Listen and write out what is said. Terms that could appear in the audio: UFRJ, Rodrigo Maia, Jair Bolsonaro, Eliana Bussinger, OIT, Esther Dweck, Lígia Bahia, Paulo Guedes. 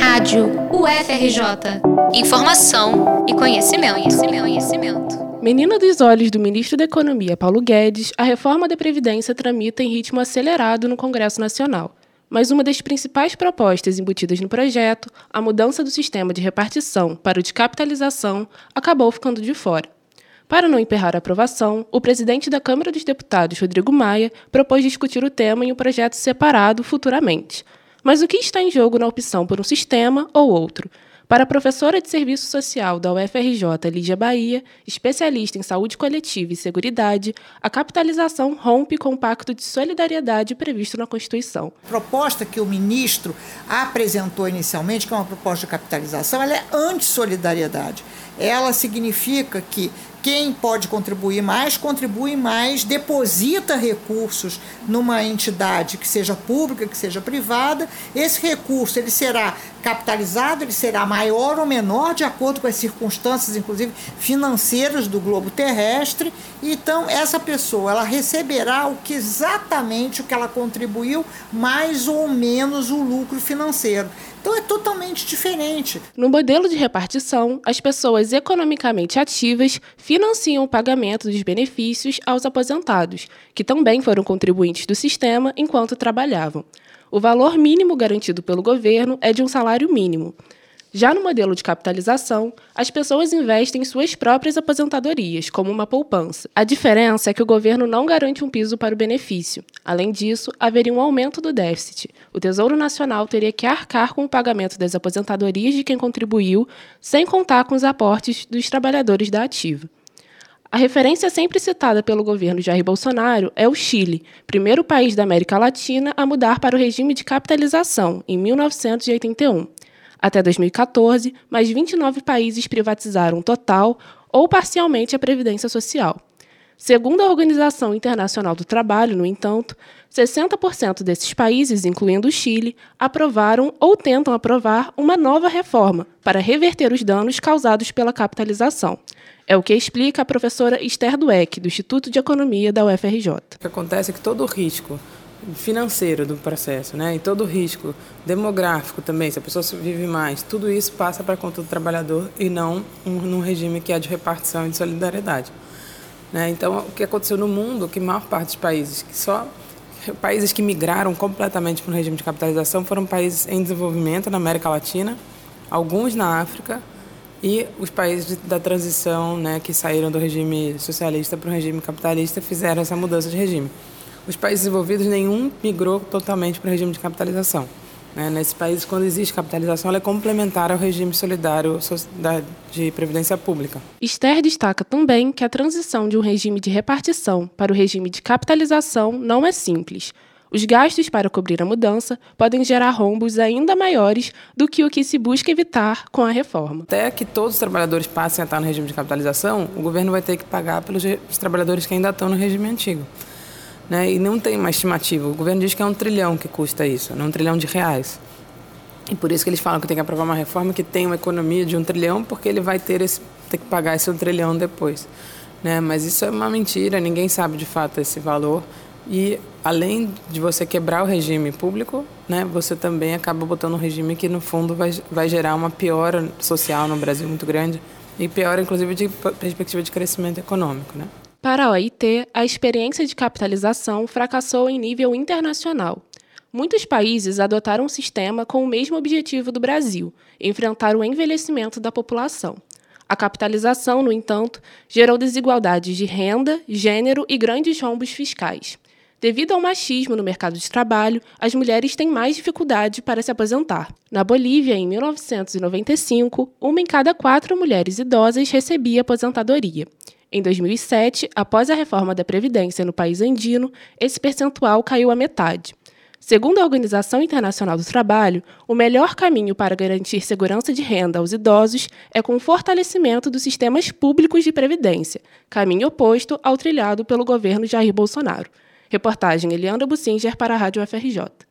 Rádio UFRJ. Informação e conhecimento. Menina dos olhos do ministro da Economia, Paulo Guedes, a reforma da Previdência tramita em ritmo acelerado no Congresso Nacional. Mas uma das principais propostas embutidas no projeto, a mudança do sistema de repartição para o de capitalização, acabou ficando de fora. Para não emperrar a aprovação, o presidente da Câmara dos Deputados, Rodrigo Maia, propôs discutir o tema em um projeto separado futuramente. Mas o que está em jogo na opção por um sistema ou outro? Para a professora de Serviço Social da UFRJ, Lígia Bahia, especialista em saúde coletiva e seguridade, a capitalização rompe com o pacto de solidariedade previsto na Constituição. A proposta que o ministro apresentou inicialmente, que é uma proposta de capitalização, ela é anti-solidariedade. Ela significa que quem pode contribui mais, deposita recursos numa entidade que seja pública, que seja privada. Esse recurso ele será capitalizado, ele será maior ou menor de acordo com as circunstâncias, inclusive financeiras do globo terrestre. Então, essa pessoa ela receberá exatamente o que ela contribuiu, mais ou menos o lucro financeiro. Então, é totalmente diferente. No modelo de repartição, as pessoas economicamente ativas financiam o pagamento dos benefícios aos aposentados, que também foram contribuintes do sistema enquanto trabalhavam. O valor mínimo garantido pelo governo é de um salário mínimo. Já no modelo de capitalização, as pessoas investem em suas próprias aposentadorias, como uma poupança. A diferença é que o governo não garante um piso para o benefício. Além disso, haveria um aumento do déficit. O Tesouro Nacional teria que arcar com o pagamento das aposentadorias de quem contribuiu, sem contar com os aportes dos trabalhadores da ativa. A referência sempre citada pelo governo Jair Bolsonaro é o Chile, primeiro país da América Latina a mudar para o regime de capitalização, em 1981. Até 2014, mais 29 países privatizaram total ou parcialmente a Previdência Social. Segundo a Organização Internacional do Trabalho, no entanto, 60% desses países, incluindo o Chile, aprovaram ou tentam aprovar uma nova reforma para reverter os danos causados pela capitalização. É o que explica a professora Esther Dweck, do Instituto de Economia da UFRJ. O que acontece é que todo o risco financeiro do processo, né? E todo o risco demográfico também, se a pessoa vive mais, tudo isso passa para a conta do trabalhador e não num regime que é de repartição e de solidariedade. Né? Então, o que aconteceu no mundo, que a maior parte dos países, que só países que migraram completamente para o regime de capitalização foram países em desenvolvimento na América Latina, alguns na África e os países da transição, né, que saíram do regime socialista para o regime capitalista fizeram essa mudança de regime. Os países desenvolvidos, nenhum migrou totalmente para o regime de capitalização. Nesses países, quando existe capitalização, ela é complementar ao regime solidário de previdência pública. Esther destaca também que a transição de um regime de repartição para o regime de capitalização não é simples. Os gastos para cobrir a mudança podem gerar rombos ainda maiores do que o que se busca evitar com a reforma. Até que todos os trabalhadores passem a estar no regime de capitalização, o governo vai ter que pagar pelos trabalhadores que ainda estão no regime antigo. Né? E não tem uma estimativa. O governo diz que é R$1 trilhão que custa isso, não R$1 trilhão. E por isso que eles falam que tem que aprovar uma reforma que tenha uma economia de R$1 trilhão, porque ele vai ter que pagar esse R$1 trilhão depois. Né? Mas isso é uma mentira, ninguém sabe de fato esse valor. E além de você quebrar o regime público, né, você também acaba botando um regime que no fundo vai gerar uma piora social no Brasil muito grande e piora inclusive de perspectiva de crescimento econômico. Né? Para a OIT, a experiência de capitalização fracassou em nível internacional. Muitos países adotaram um sistema com o mesmo objetivo do Brasil, enfrentar o envelhecimento da população. A capitalização, no entanto, gerou desigualdades de renda, gênero e grandes rombos fiscais. Devido ao machismo no mercado de trabalho, as mulheres têm mais dificuldade para se aposentar. Na Bolívia, em 1995, 1 em cada 4 mulheres idosas recebia aposentadoria. Em 2007, após a reforma da Previdência no país andino, esse percentual caiu à metade. Segundo a Organização Internacional do Trabalho, o melhor caminho para garantir segurança de renda aos idosos é com o fortalecimento dos sistemas públicos de previdência, caminho oposto ao trilhado pelo governo Jair Bolsonaro. Reportagem Eliana Bussinger para a Rádio UFRJ.